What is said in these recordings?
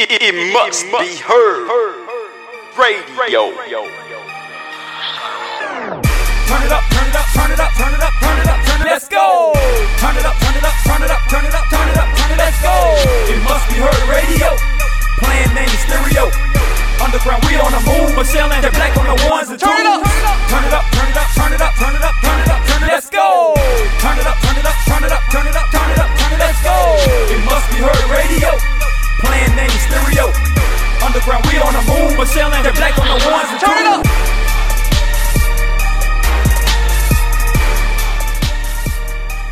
It must be heard. Radio. Turn it up, turn it up, turn it up, turn it up, turn it up, turn it up. Let's go. Turn it up, turn it up, turn it up, turn it up, turn it up, turn it up. Let's go. It must be heard. Radio. Playing main stereo. Underground, we on the move. Michelle and Jet Black on the ones and twos. Turn it up, turn it up, turn it up, turn it up, turn it up, turn it up, turn it up. Let's go. Turn it up, turn it up, turn it up, turn it up, turn it up, turn it up. Let's go. It must be heard. Radio. Playing main stereo. Underground, we on the move. Michelle and Jet Black on the ones and twos. Turn it up.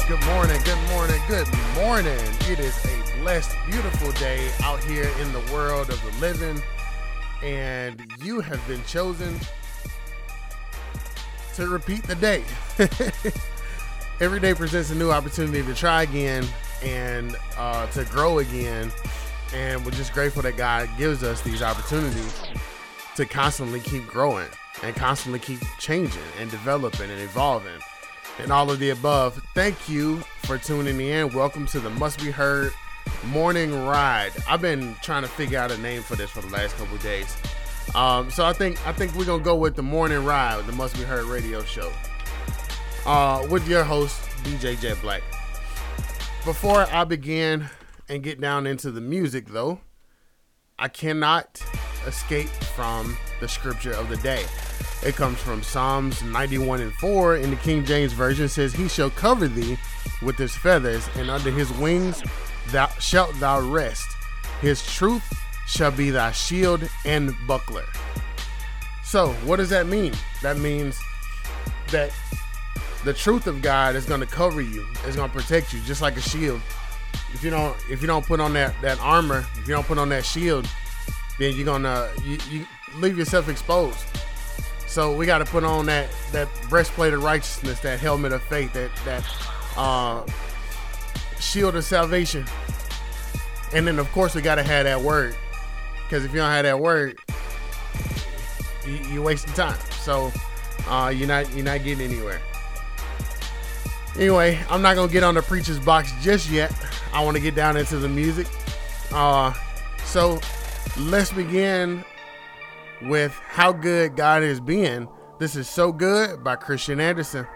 Good morning, good morning, good morning. It is a blessed, beautiful day out here in the world of the living. And you have been chosen to repeat the day. Every day presents a new opportunity to try again and to grow again. And we're just grateful that God gives us these opportunities to constantly keep growing and constantly keep changing and developing and evolving and all of the above. Thank you for tuning in. Welcome to the Must Be Heard Morning Ride. I've been trying to figure out a name for this for the last couple of days. So I think we're going to go with the Morning Ride, the Must Be Heard radio show, with your host, DJ Jet Black. Before I begin and get down into the music, though, I cannot escape from the scripture of the day. It comes from Psalms 91:4 in the King James Version. Says, "He shall cover thee with his feathers, and under his wings thou shalt thou rest. His truth shall be thy shield and buckler." So what does that mean? That means that the truth of God is going to cover you. It's going to protect you just like a shield. If you don't put on that armor, if you don't put on that shield, then you're gonna you leave yourself exposed. So we got to put on that breastplate of righteousness, that helmet of faith, that shield of salvation. And then of course we got to have that word, because if you don't have that word, you're wasting time. So you're not getting anywhere. Anyway, I'm not gonna get on the preacher's box just yet. I want to get down into the music. So let's begin with How Good God Is Being. This is So Good by Christian Anderson.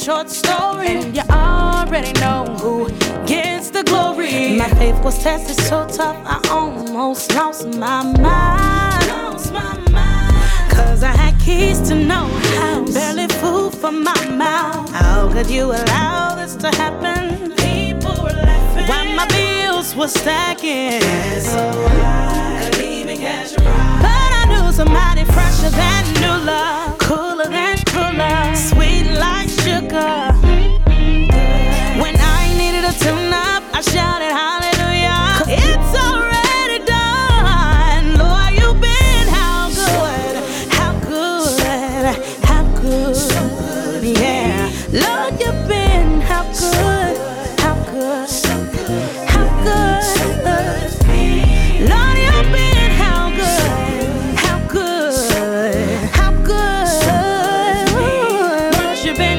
Short story, and you already know who gets the glory. My faith was tested so tough, I almost lost my mind. Cause I had keys to no house, barely food for my mouth. How could you allow this to happen? People were laughing while my bills were stacking. So I could even catch a ride. But I knew somebody fresher than new love, cooler than cooler, sweet like sugar. When I needed a tune-up, I shouted hallelujah. It's already done. Lord, you've been how good, how good, how good. Yeah, Lord, you've been how good, how good, how good. Lord, you've been how good, how good, how good. Lord, you've been.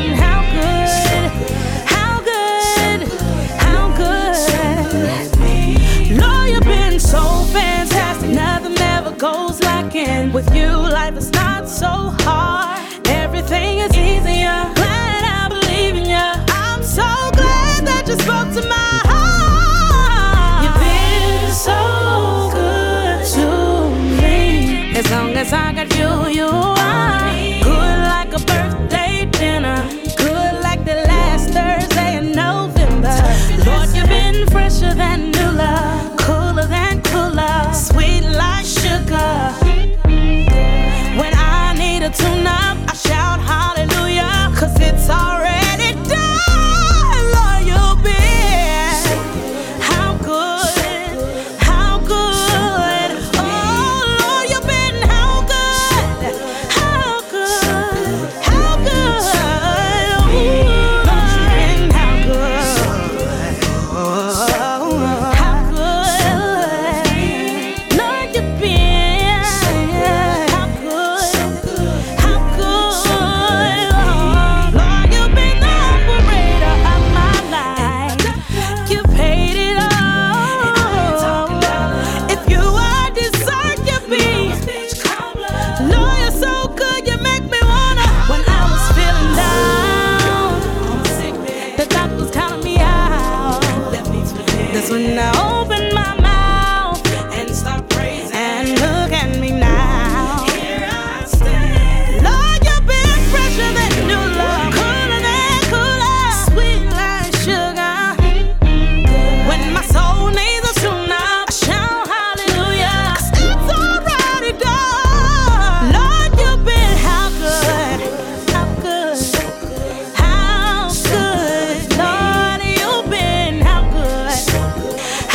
With you, life is not so hard. Everything is easier. Glad I believe in you. I'm so glad that you spoke to my heart. You've been so good to me. As long as I got you, you are good like a birthday dinner, good like the last Thursday in November. Lord, you've been fresher than new love, cooler than cooler, sweet like sugar. Tune up, I shout hallelujah, cause it's already done. Lord, you've been when I open my mouth and start praising. And look at me now. Here I stand. Lord, you've been fresher than new love, cooler than cooler, sweet like sugar. When my soul needs a tune up, I shout hallelujah, 'cause it's already done. Lord, you've been how good, how good, how good. Lord, you've been how good, how good, how good. Ooh, you've been how good, how good. Lord, I thank you for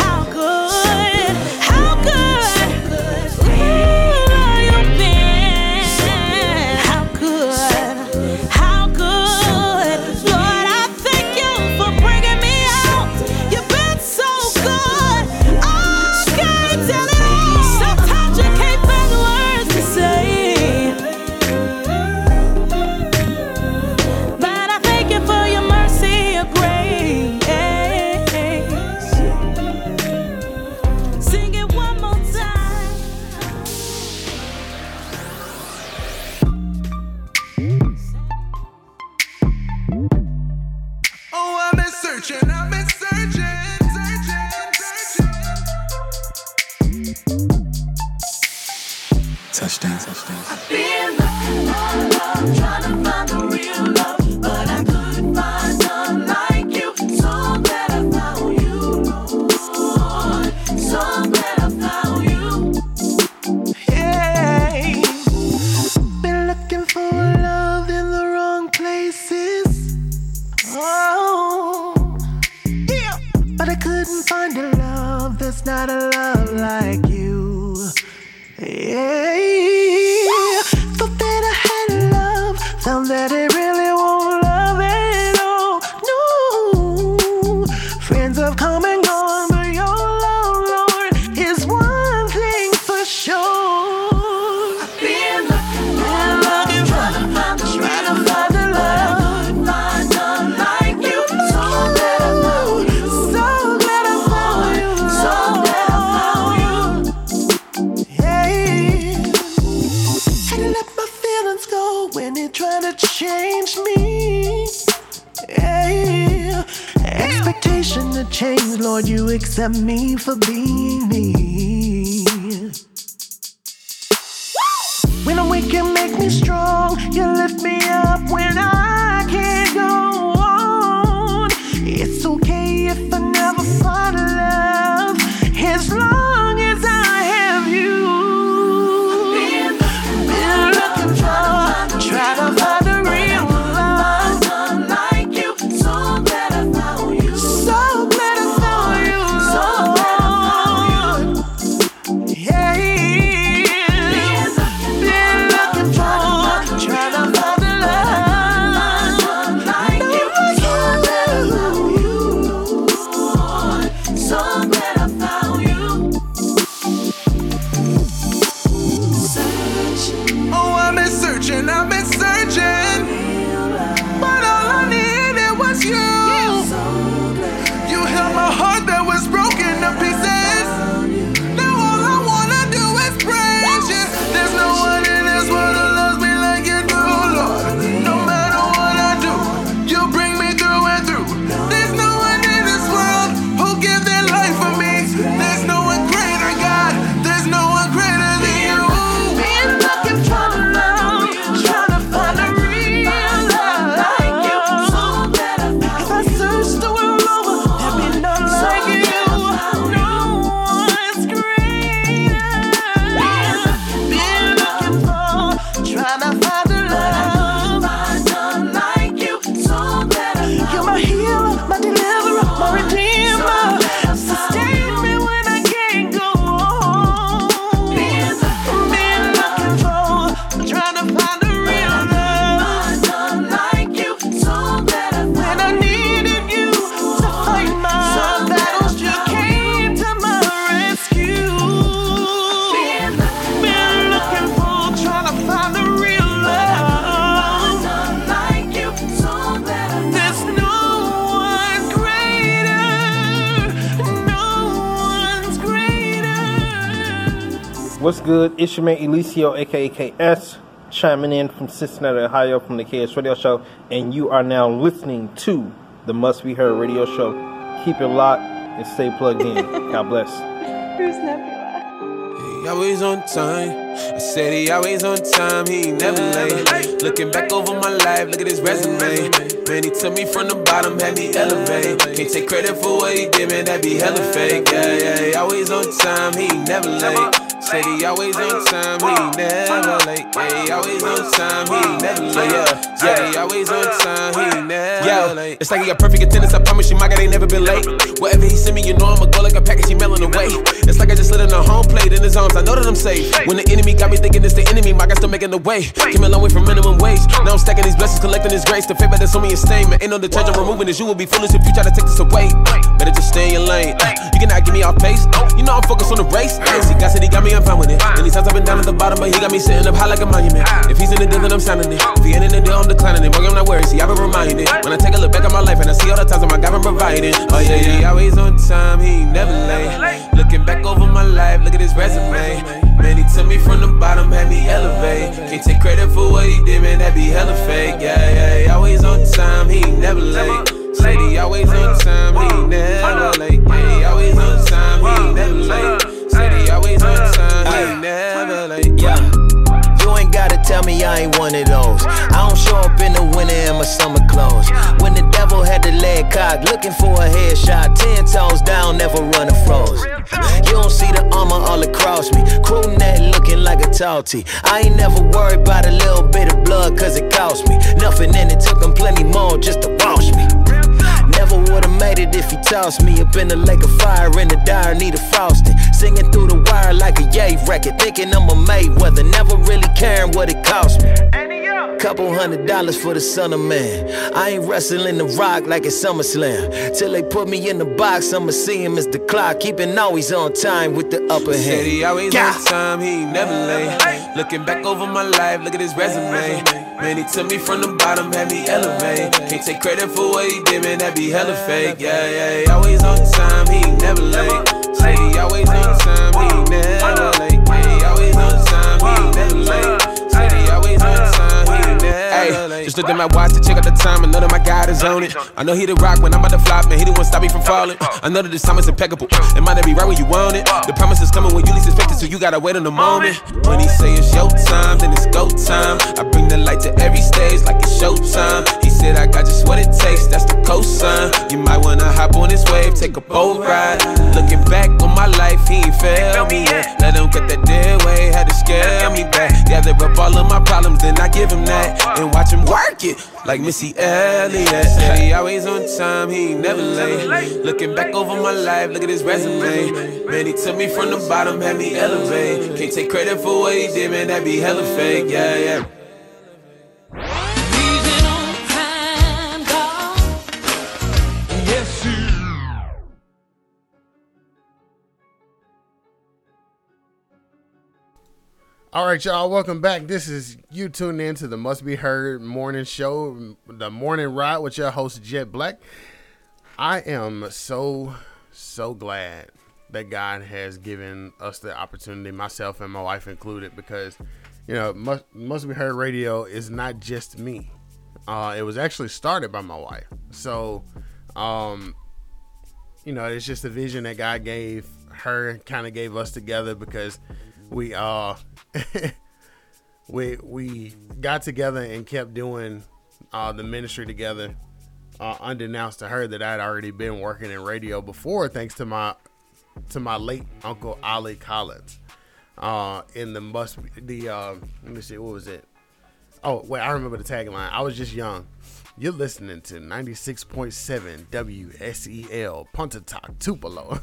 bringing me out. You've been so good. I can't tell it all. Sometimes you can't find the words to say, but I thank you for your mercy, your grace. Sing it one more time. Oh, I've been searching, Touchdown, touchdown. Been looking for love, trying to find the real love, but I couldn't find none like you. So glad I found you, Lord. So glad I found you. Yeah. Been looking for love in the wrong places. Oh. Yeah. But I couldn't find a love that's not a love like you. Yeah. Thought that I had love, found that it really won't love at all. No, friends have come and gone, but your love, Lord, is one thing for sure. Been looking for love, trying to find the love, but I couldn't find none like you. So glad I found you, so glad I found you, so glad I found you. Hey, had to let my feelings go when they trying to change me. Hey, expectation to change, Lord, you accept me for being me. When I'm weak, you make me strong. You lift me up when I can't go on. It's okay if I never find love, as long as I have you. Been looking for, trying to find the real love, none like you. So glad I found you, so glad I found you, so glad I found you. Hey, been looking for, trying to find the love, like you. So glad I found you, Lord. So glad I found you. Oh, I've been searching, but all I needed was you. You held my heart that was broken to pieces. Now all I wanna do is praise you. There's no one in this world who loves me like you do, Lord. No matter what I do, you bring me through and through. There's no one in this world who give their life for me. There's no one greater, God. There's no one greater than you. Been looking for love, trying to find a real love like you. So glad I found you. If I searched the world over, there'd be none like you. No one's greater. Been looking for, trying to find a love, find none like you. So glad I found you're my healer, my deliverer, my redeemer. Sustain me when I can't go on. Been looking for, trying to find a real love, none like you. So glad I when I needed you to fight my battles, you came to my rescue. Been looking for, trying to find the real love, none like you. So glad I found there's no one greater, no one's greater. What's good? It's your man Eliseo, aka KS, chiming in from Cincinnati, Ohio, from the KS Radio Show, and you are now listening to the Must Be Heard Radio Show. Keep it locked. and stay plugged in. God bless. Bruce Nebula. He always on time. I said he always on time, he ain't never late. Looking back over my life, look at his resume. Man, he took me from the bottom, had me elevate. Can't take credit for what he did, man, that be hella fake. Yeah, yeah, he always on time, he ain't never late. Said he always on time, he ain't never late. Yeah, he always on time, he ain't never late. Yeah, he always on time, he ain't never late. Yo, it's like he got perfect attendance, I promise you my God ain't never been late. Wherever he send me, you know I'ma go like a package, he mailing away. It's like I just slid in a home plate in his arms, I know that I'm safe. When the enemy got me thinking it's the enemy, my God still making the way. Came a long way from minimum wage, now I'm stacking these blessings, collecting his grace. The favor that's on me is statement, ain't no detergent, removing this. You will be foolish if you try to take this away. Better just stay in your lane, you cannot get me off pace. You know I'm focused on the race, see God said he got me, I'm fine with it. Many times I've been down at the bottom, but he got me sitting up high like a monument. If he's in the deal, then I'm signing it. If he ain't in the deal, I'm declining it. Boy, I'm not worried, see, I've been reminded. When I take a look back at my life and I see all the times that my God been providing. Oh yeah, yeah, he always on time, he ain't never late. Looking back over my life, look at his resume. Man, he took me from the bottom, had me elevate. Can't take credit for what he did, man, that be hella fake. Yeah, yeah, he always on time, he ain't never late. Said he always on time, he ain't never late. Yeah, he always on time, he ain't never late. City always on time, ain't never late. Yeah, you ain't gotta tell me I ain't one of those. I don't show up in the winter in my summer clothes. When the devil had the leg cocked, looking for a headshot. 10 toes down, never run a froze. You don't see the armor all across me. Crew neck looking like a tall tee. I ain't never worried about a little bit of blood, cause it cost me nothing and it took him plenty more just to wash me. Never would've made it if he tossed me up in the lake of fire in the dire need of frosting. Singing through the wire like a Yay record, thinking I'm a Mayweather, never really caring what it cost me. $200 for the son of man. I ain't wrestling the rock like it's SummerSlam. Till they put me in the box, I'ma see him as the clock. Keeping always on time with the upper hand. Said he always on time, he ain't never late. Looking back over my life, look at his resume. Man, he took me from the bottom, had me elevate. Can't take credit for what he did, man, that be hella fake. Yeah, yeah, he always on time, he ain't never late. Said he always on time, he ain't never late. Yeah, he always on time, he ain't never late. Said he always on time. Just looked at my watch to check out the time and know that my God is on it. I know he the rock when I'm about to flop, man, he the one stop me from falling. I know that this time is impeccable, it might not be right when you want it. The promise is coming when you least expect it, so you gotta wait on the moment. When he say it's your time, then it's go time. I bring the light to every stage like it's showtime. He said I got just what it takes, that's the cosign. You might wanna hop on this wave, take a boat ride. Looking back on my life, he ain't failed me yet. Let him get that dead way, had to scare me back. Gather up all of my problems, then I give him that. And watch him work it like Missy Elliott. Said he always on time, he ain't never late. Looking back over my life, look at his resume. Man, he took me from the bottom, had me elevate. Can't take credit for what he did, man, that be hella fake. Yeah, yeah. All right, y'all, welcome back. This is you tuned in to the Must Be Heard morning show, the morning ride with your host, Jet Black. I am so glad that God has given us the opportunity, myself and my wife included, because, you know, Must Be Heard Radio is not just me. It was actually started by my wife. So, you know, it's just a vision that God gave her, kind of gave us together, because we got together and kept doing the ministry together, unbeknownst to her that I'd already been working in radio before, thanks to my late uncle Ollie Collins, in the let me see, what was it? Oh wait, I remember the tagline. I was just young. You're listening to 96.7 WSEL Punta Tupelo.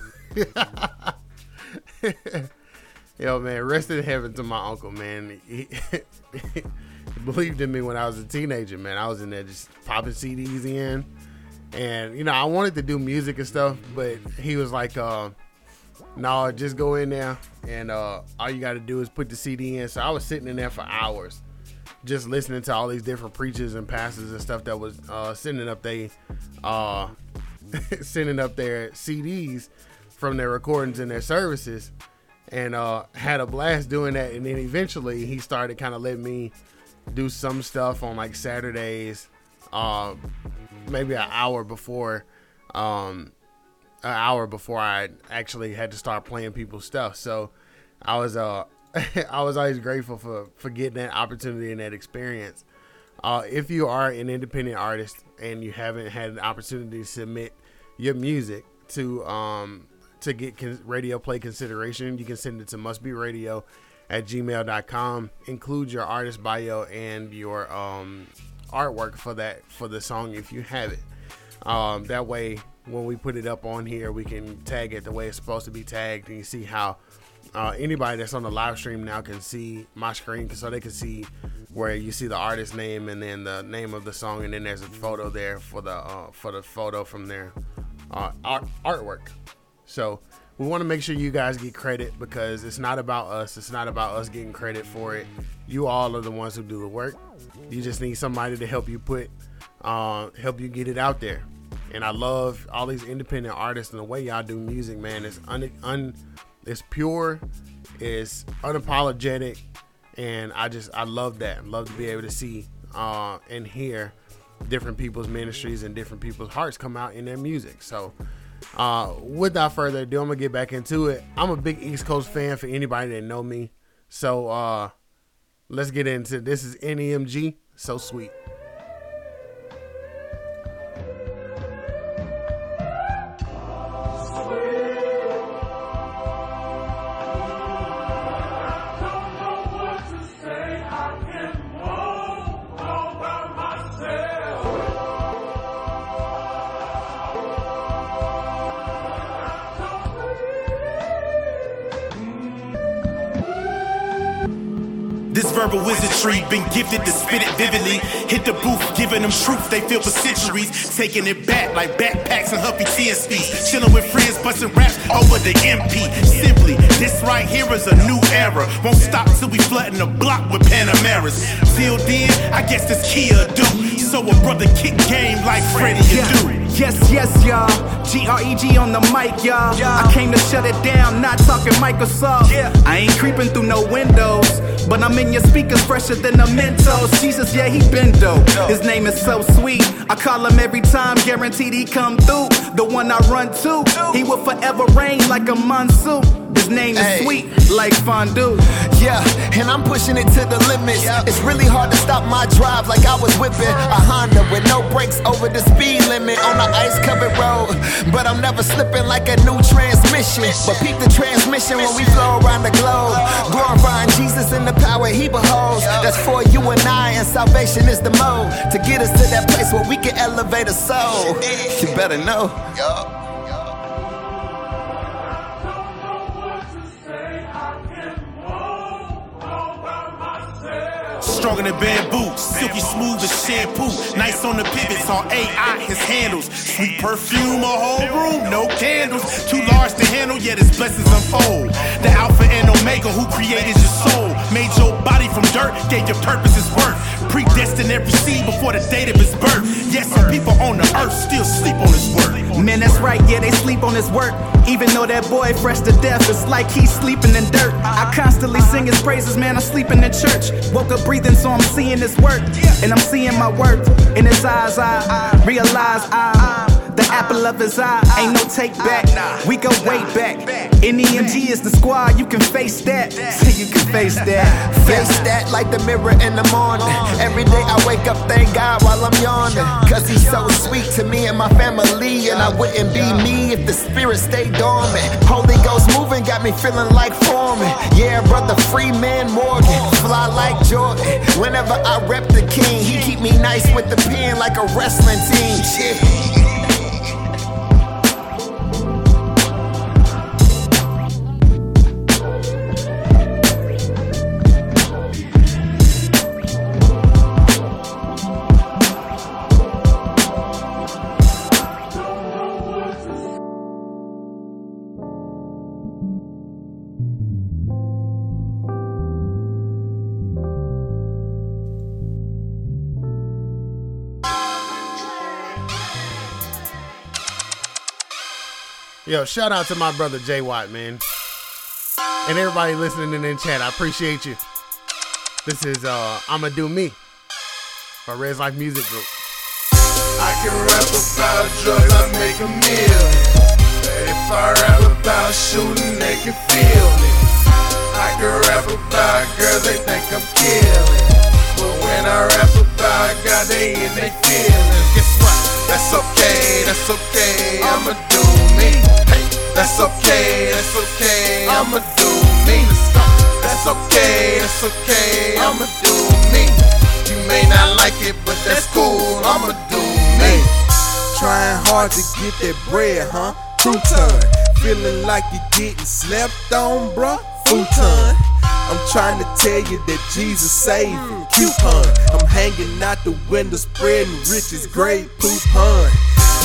Yo, man, rest in heaven to my uncle, man. He believed in me when I was a teenager, man. I was in there just popping CDs in. And, you know, I wanted to do music and stuff, but he was like, no, just go in there and all you got to do is put the CD in. So I was sitting in there for hours just listening to all these different preachers and pastors and stuff that was sending up their CDs from their recordings and their services. And had a blast doing that. And then eventually he started kind of letting me do some stuff on like Saturdays, maybe an hour before an hour before I actually had to start playing people's stuff. So I was I was always grateful for getting that opportunity and that experience. If you are an independent artist and you haven't had an opportunity to submit your music to get radio play consideration, you can send it to mustberadio@gmail.com. Include your artist bio and your artwork for the song if you have it. That way, when we put it up on here, we can tag it the way it's supposed to be tagged, and you see how anybody that's on the live stream now can see my screen, so they can see where you see the artist name and then the name of the song, and then there's a photo there for the photo from their artwork. So we want to make sure you guys get credit, because it's not about us. It's not about us getting credit for it. You all are the ones who do the work. You just need somebody to help you help you get it out there. And I love all these independent artists and the way y'all do music, man. It's it's pure, it's unapologetic, and I love that. I love to be able to see and hear different people's ministries and different people's hearts come out in their music. So without further ado, I'm gonna get back into it. I'm a big East Coast fan, for anybody that know me. So let's get into this. Is NEMG, So Sweet. Verbal wizardry, been gifted to spit it vividly. Hit the booth, giving them truth they feel for centuries. Taking it back like backpacks and Huffy T and Speeds. Chilling with friends, busting raps over the MP. Simply, this right here is a new era. Won't stop till we flooding the block with Panameras. Till then, I guess this Kia do. So a brother kick game like Freddie Adu. Yes, yes, y'all. Greg on the mic, y'all. Yeah. I came to shut it down, not talking Microsoft. Yeah. I ain't creeping through no windows, but I'm in your speakers fresher than a Mentos. Jesus, yeah, he been dope. His name is So Sweet. I call him every time, guaranteed he come through. The one I run to, he will forever rain like a monsoon. His name is Sweet, like fondue. Yeah, and I'm pushing it to the limits. Yep. It's really hard to stop my drive like I was whipping a Honda with no brakes over the speed limit on the ice-covered road. But I'm never slipping like a new transmission. But peep the transmission when we flow around the globe. Glorifying Jesus in the power he beholds. That's for you and I, and salvation is the mode to get us to that place where we can elevate a soul. You better know. Stronger than bamboo, silky smooth as shampoo. Nice on the pivots, all AI, his handles. Sweet perfume, a whole room, no candles. Too large to handle, yet his blessings unfold. The Alpha and Omega who created your soul. Made your body from dirt, gave your purpose its worth. Predestined every seed before the date of his birth. Yes, some people on the earth still sleep on his word. Man, that's right, yeah, they sleep on his work. Even though that boy fresh to death, it's like he's sleeping in dirt. I constantly sing his praises, man, I'm sleeping in church. Woke up breathing, so I'm seeing his work. And I'm seeing my worth. In his eyes, I realize I'm the apple of his eye. Ain't no take back, we go way back. NEMG is the squad, you can face that. You can face that. Face that like the mirror in the morning. Every day I wake up, thank God, while I'm yawning. Cause he's so sweet to me and my family. And I wouldn't be me if the spirit stayed dormant. Holy Ghost moving got me feeling like Foreman. Yeah, brother, free man Morgan, fly like Jordan. Whenever I rep the king, he keep me nice with the pen like a wrestling team. Yeah. Yo, shout out to my brother Jay Watt, man. And everybody listening in chat, I appreciate you. This is I'ma Do Me by Reds Life Music Group. I can rap about drugs, I make a meal. I'm shooting, they can feel me. I can rap about girls, they think I'm killing. But when I rap about God, they in they feelings. Guess what? That's okay, I'ma do me. Hey, that's okay, I'ma do me. That's okay, I'ma do me. You may not like it, but that's cool, I'ma do me. Trying hard to get that bread, huh? Crouton. Feeling like you're getting slept on, bruh? Futon. I'm trying to tell you that Jesus saved you. Cute hun. I'm hanging out the window, spreading riches, great poop hun.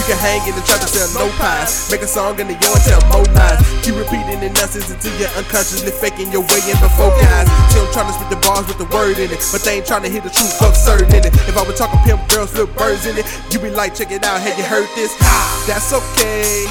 You can hang in the trap and sell no pies. Make a song in the yard and tell more lies. Keep repeating the nonsense until you're unconsciously faking your way in before guys. Still trying to spit the bars with the word in it, but they ain't trying to hear the truth of certain in it. If I were talking pimp girls flip birds in it, you be like, check it out, have you heard this? That's okay,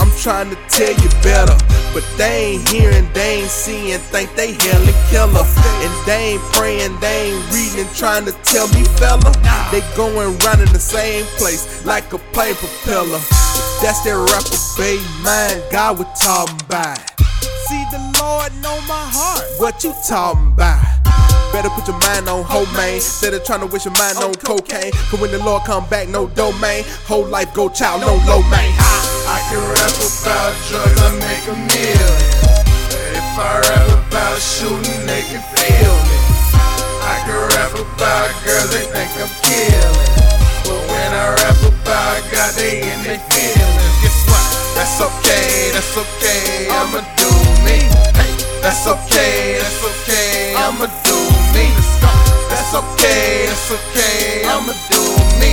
I'm trying to tell you better. But they ain't hearing, they ain't seeing, think they hella killer. And they ain't praying, they ain't reading and trying to tell me fella. They going round in the same place like a plane propeller. But that's that rapper baby mind God was talking about. See the Lord know my heart, what you talking about? Better put your mind on homemade instead of trying to wish your mind on cocaine. Cause when the Lord come back, no domain. Whole life go child, no low main. I can rap about drugs, I make a million. If I rap about shooting, they can feel me. I can rap about girls, they think I'm killing. But when I rap about God, they in they feelings. Guess what? That's okay, I'ma do me. Hey, that's okay, I'ma do me. That's okay, I'ma do me.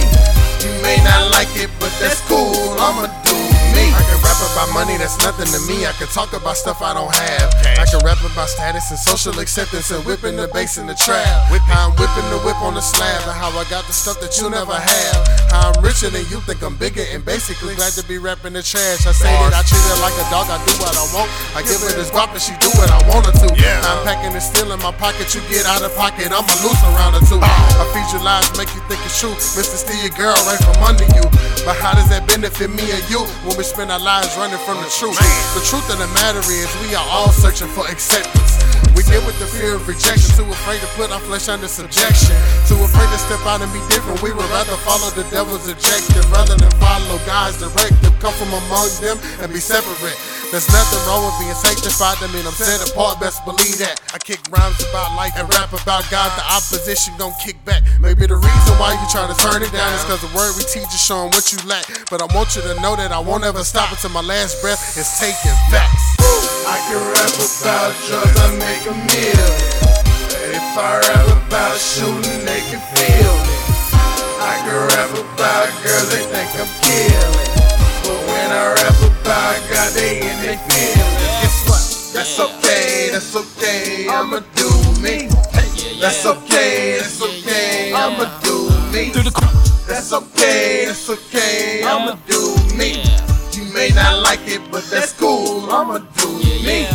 You may not like it, but that's cool, I'ma do me. I can rap about money, that's nothing to me. I can talk about stuff I don't have. I can rap about status and social acceptance and whipping the bass in the trap. How I'm whipping the whip on the slab and how I got the stuff that you never have. How I'm richer than you think I'm bigger and basically glad to be rapping the trash. I say that I treat her like a dog, I do what I want. I give her this guap and she do what I want her to. I'm packing the steel in my pocket, you get out of pocket, I'ma lose a round or two. I feed you lies, make you think it's true. Mr. Steal your girl right from under you. But how does that benefit me or you when we spend our lives running from the truth? The truth of the matter is we are all searching for acceptance. We deal with the fear of rejection, too afraid to put our flesh under subjection, too afraid to step out and be different. We would rather follow the devil's objective rather than follow God's directive. Come from among them and be separate. There's nothing wrong with being sanctified, I mean I'm set apart, best believe that. I kick rhymes about life and rap about God, the opposition gon' kick back. Maybe the reason why you try to turn it down is cause the word we teach is showing what you lack. But I want you to know that I won't ever stop until my last breath is taken back. I can rap about drugs, I make a million. If I rap about shooting, they can feel me. I can rap about girls, they think I'm killing. But when I rap about God, they in they feelings. Guess what? That's okay, I'ma do me. That's okay, I'ma do me. That's okay, I'ma do me. You may not like it, but that's cool, I'ma do me.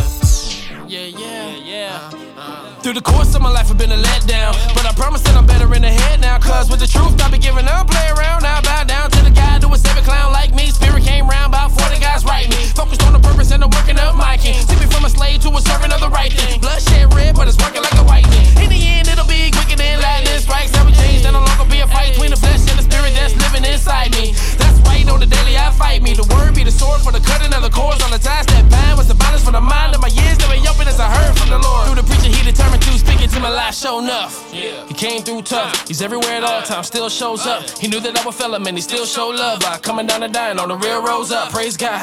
Through the course of my life I've been a letdown, but I promise that I'm better in the head now. Cause with the truth I be giving up, play around, I bow down to the guy, do a seven clown like me. Spirit came round, about 40 guys writing me. Focused on the purpose and the working of my king. See me from a slave to a servant of the right thing. Bloodshed red, but it's working like a white thing. In the end it'll be quicker than lightning strikes. Every change that no longer be a fight between the flesh and the spirit that's living inside me. That's why on the daily I fight me. The word be the sword for the cutting of the cords on the ties that bind. What's the balance for the mind of my ears that be open as I heard from the Lord. Through the preacher he determined to speak it to my life, show enough. He came through tough. He's everywhere at all times, still shows up. He knew that I would fail him and he still showed love by coming down and dying on the railroads up. Praise God.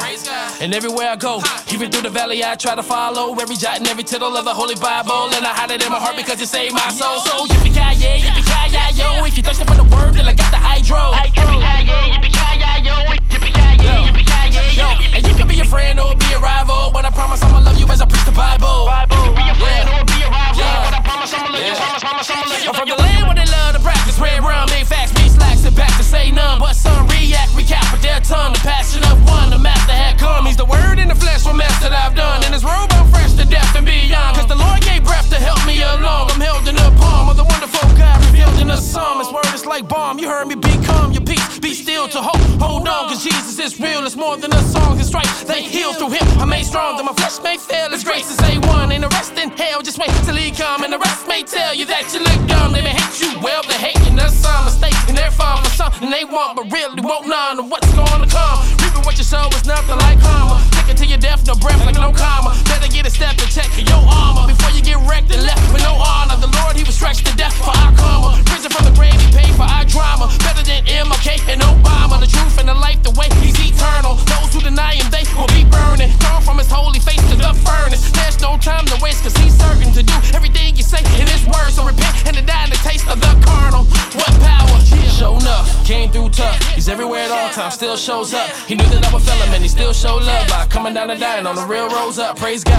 And everywhere I go, even through the valley I try to follow every jot and every tittle of the Holy Bible. And I hide it in my heart because it saved my soul. So yippee-ki-yay, yippee-ki-yay, yo. If you thirsty for the word, then I got the hydro. Yippee-ki-yay, yippee-ki-yay, yo. Yippee-ki-yay, yippee-ki-yay, yo. And you can be a friend or be a rival, but I promise I'ma love you as I preach the Bible. You can be a friend or be a rival, but I promise I'ma love you. Promise I'ma love you. I'm from the land where they love to practice red rum, they facts, be slacks, sit back to say none. But some react, recap with their tongue. The passion of one, the master had come. He's the word in the flesh, what mess that I've done. In his robe I'm fresh to death and beyond. Cause the Lord gave breath to help me along. I'm held in the palm of the wonderful God revealed in the psalm. His word is like balm. You heard me, be calm, your peace, be still to So hold on, cause Jesus is real. It's more than a song, His stripes they heal. Through Him I'm made strong, though my flesh may fail. His grace is A1, ain't no rest in hell. Just wait till He come, and the rest may tell you that you look dumb. They may hate you well, they hating us on mistakes, and they're fine for something they want, but really won't none of what's going to come. Reaping what you sow is nothing like karma. Take it to your death, no breath like no comma. Better get a step to check your armor before you get wrecked and left with no honor. The Lord He was stretched to death for our karma. Risen from the grave, He paid for our drama. Better than MLK and Obama. The truth and the life, the way He's eternal. Those who deny Him, they will be burning. Thrown from His holy face to the furnace. There's no time to waste, cause He's certain to do everything you say in His word. So repent and to die in the taste of the carnal. What power? Show enough, came through tough. He's everywhere at all times, still shows up. He knew that I would fail Him, and He still showed love by coming down and dying on the real roads up. Praise God.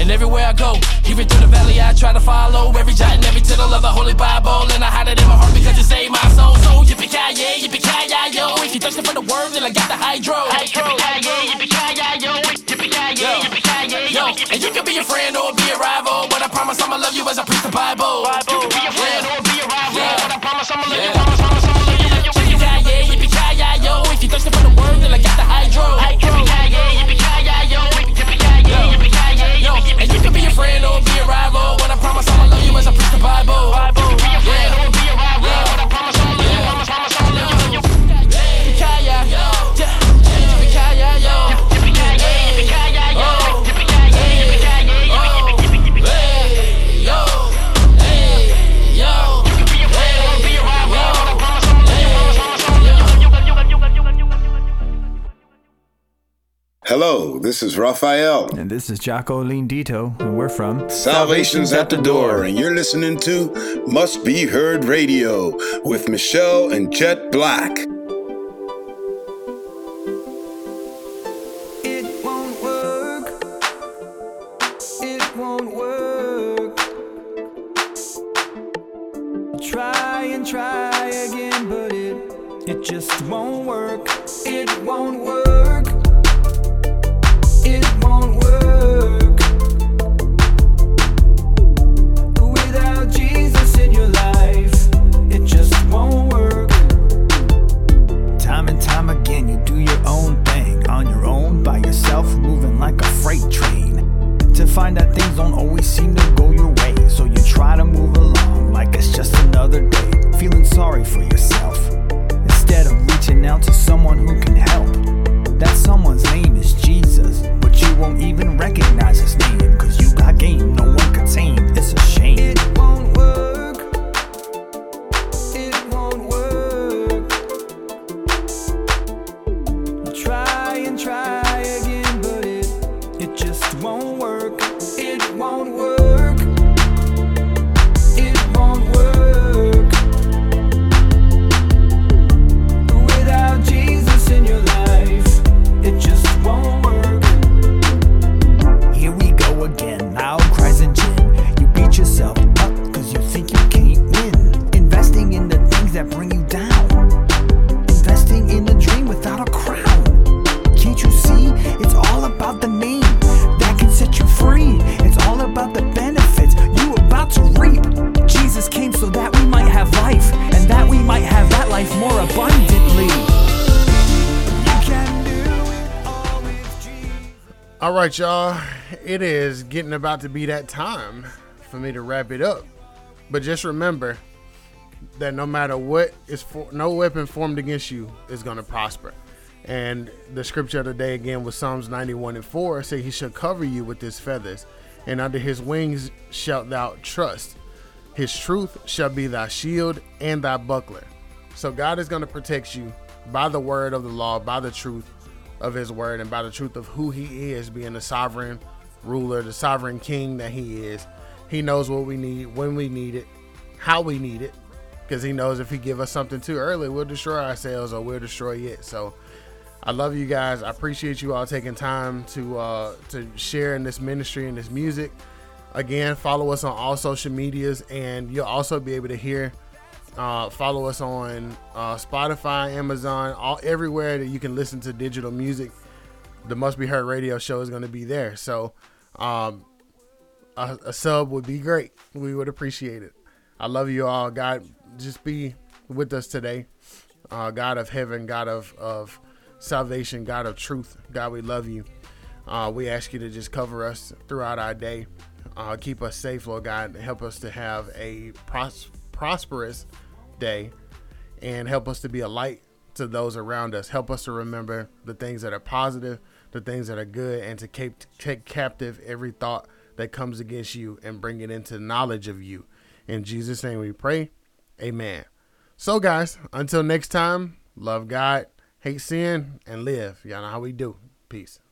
And everywhere I go, even through the valley, I try to follow every jot and every tittle of the Holy Bible. And I hide it in my heart because it saved my soul. So yippee-ki-yay, yippee-ki-yay, yo. If you thirsting for the word, then I got the hydro. Yippee-ki-yay, yippee-ki-yay, yo. And you can be a friend or be a rival, but I promise I'ma love you as I preach the Bible. You can be a friend or be a rival, but I promise I'ma love you. Yippee-ki-yay, yippee-ki-yay, yo. If you thirsting for the word, then I got the hydro. And you can be a friend or be a rival, but I promise I'ma love you as I preach the Bible. You can be a friend or be a rival, but I promise I'ma love you. Promise I'ma love you. Yippee-ki-yay, yo. Hey, yo. You can be a friend or be a rival, but I promise I'ma love you. Hello, this is Raphael. And this is Jacoline Dito, and we're from Salvation's at the Door, and you're listening to Must Be Heard Radio with Michelle and Jet Black. It won't work. Try again, but it just won't work. It won't work. Moving like a freight train to find that things don't always seem to go your way. So you try to move along like it's just another day, feeling sorry for yourself instead of reaching out to someone who can help. That someone's name is Jesus, but you won't even recognize His name, cause you got game no one can tame. It's a shame. It won't work. It won't work. Try won't work. It won't work. It won't work. Without Jesus in your life, it just won't work. Here we go again, loud cries and gin. You beat yourself up cause you think you can't win. Investing in the things that bring you down. Investing in a dream without a crown. Can't you see? It's all about the name. Free. It's all about the benefits you about to reap. Jesus came so that we might have life, and that we might have that life more abundantly. You can do it all with Jesus. All right, y'all. It is getting about to be that time for me to wrap it up. But just remember that no matter what is for, no weapon formed against you is going to prosper. And the scripture of the day again was Psalms 91:4. Say He shall cover you with His feathers, and under His wings shalt thou trust. His truth shall be thy shield and thy buckler. So God is going to protect you by the word of the law, by the truth of His word, and by the truth of who He is, being the sovereign ruler, the sovereign king that He is. He knows what we need, when we need it, how we need it, because He knows if He give us something too early, we'll destroy ourselves or we'll destroy it. So I love you guys. I appreciate you all taking time to share in this ministry and this music. Again, follow us on all social medias, and you'll also be able to hear. Follow us on Spotify, Amazon, all everywhere that you can listen to digital music. The Must Be Heard Radio Show is going to be there, so a sub would be great. We would appreciate it. I love you all. God, just be with us today. God of heaven, God of salvation, God of truth. God, we love you. We ask you to just cover us throughout our day. Keep us safe, Lord God. Help us to have a prosperous day, and help us to be a light to those around us. Help us to remember the things that are positive, the things that are good, and to take captive every thought that comes against you and bring it into knowledge of you. In Jesus' name we pray. Amen. So, guys, until next time, love God, hate sin, and live. Y'all know how we do. Peace.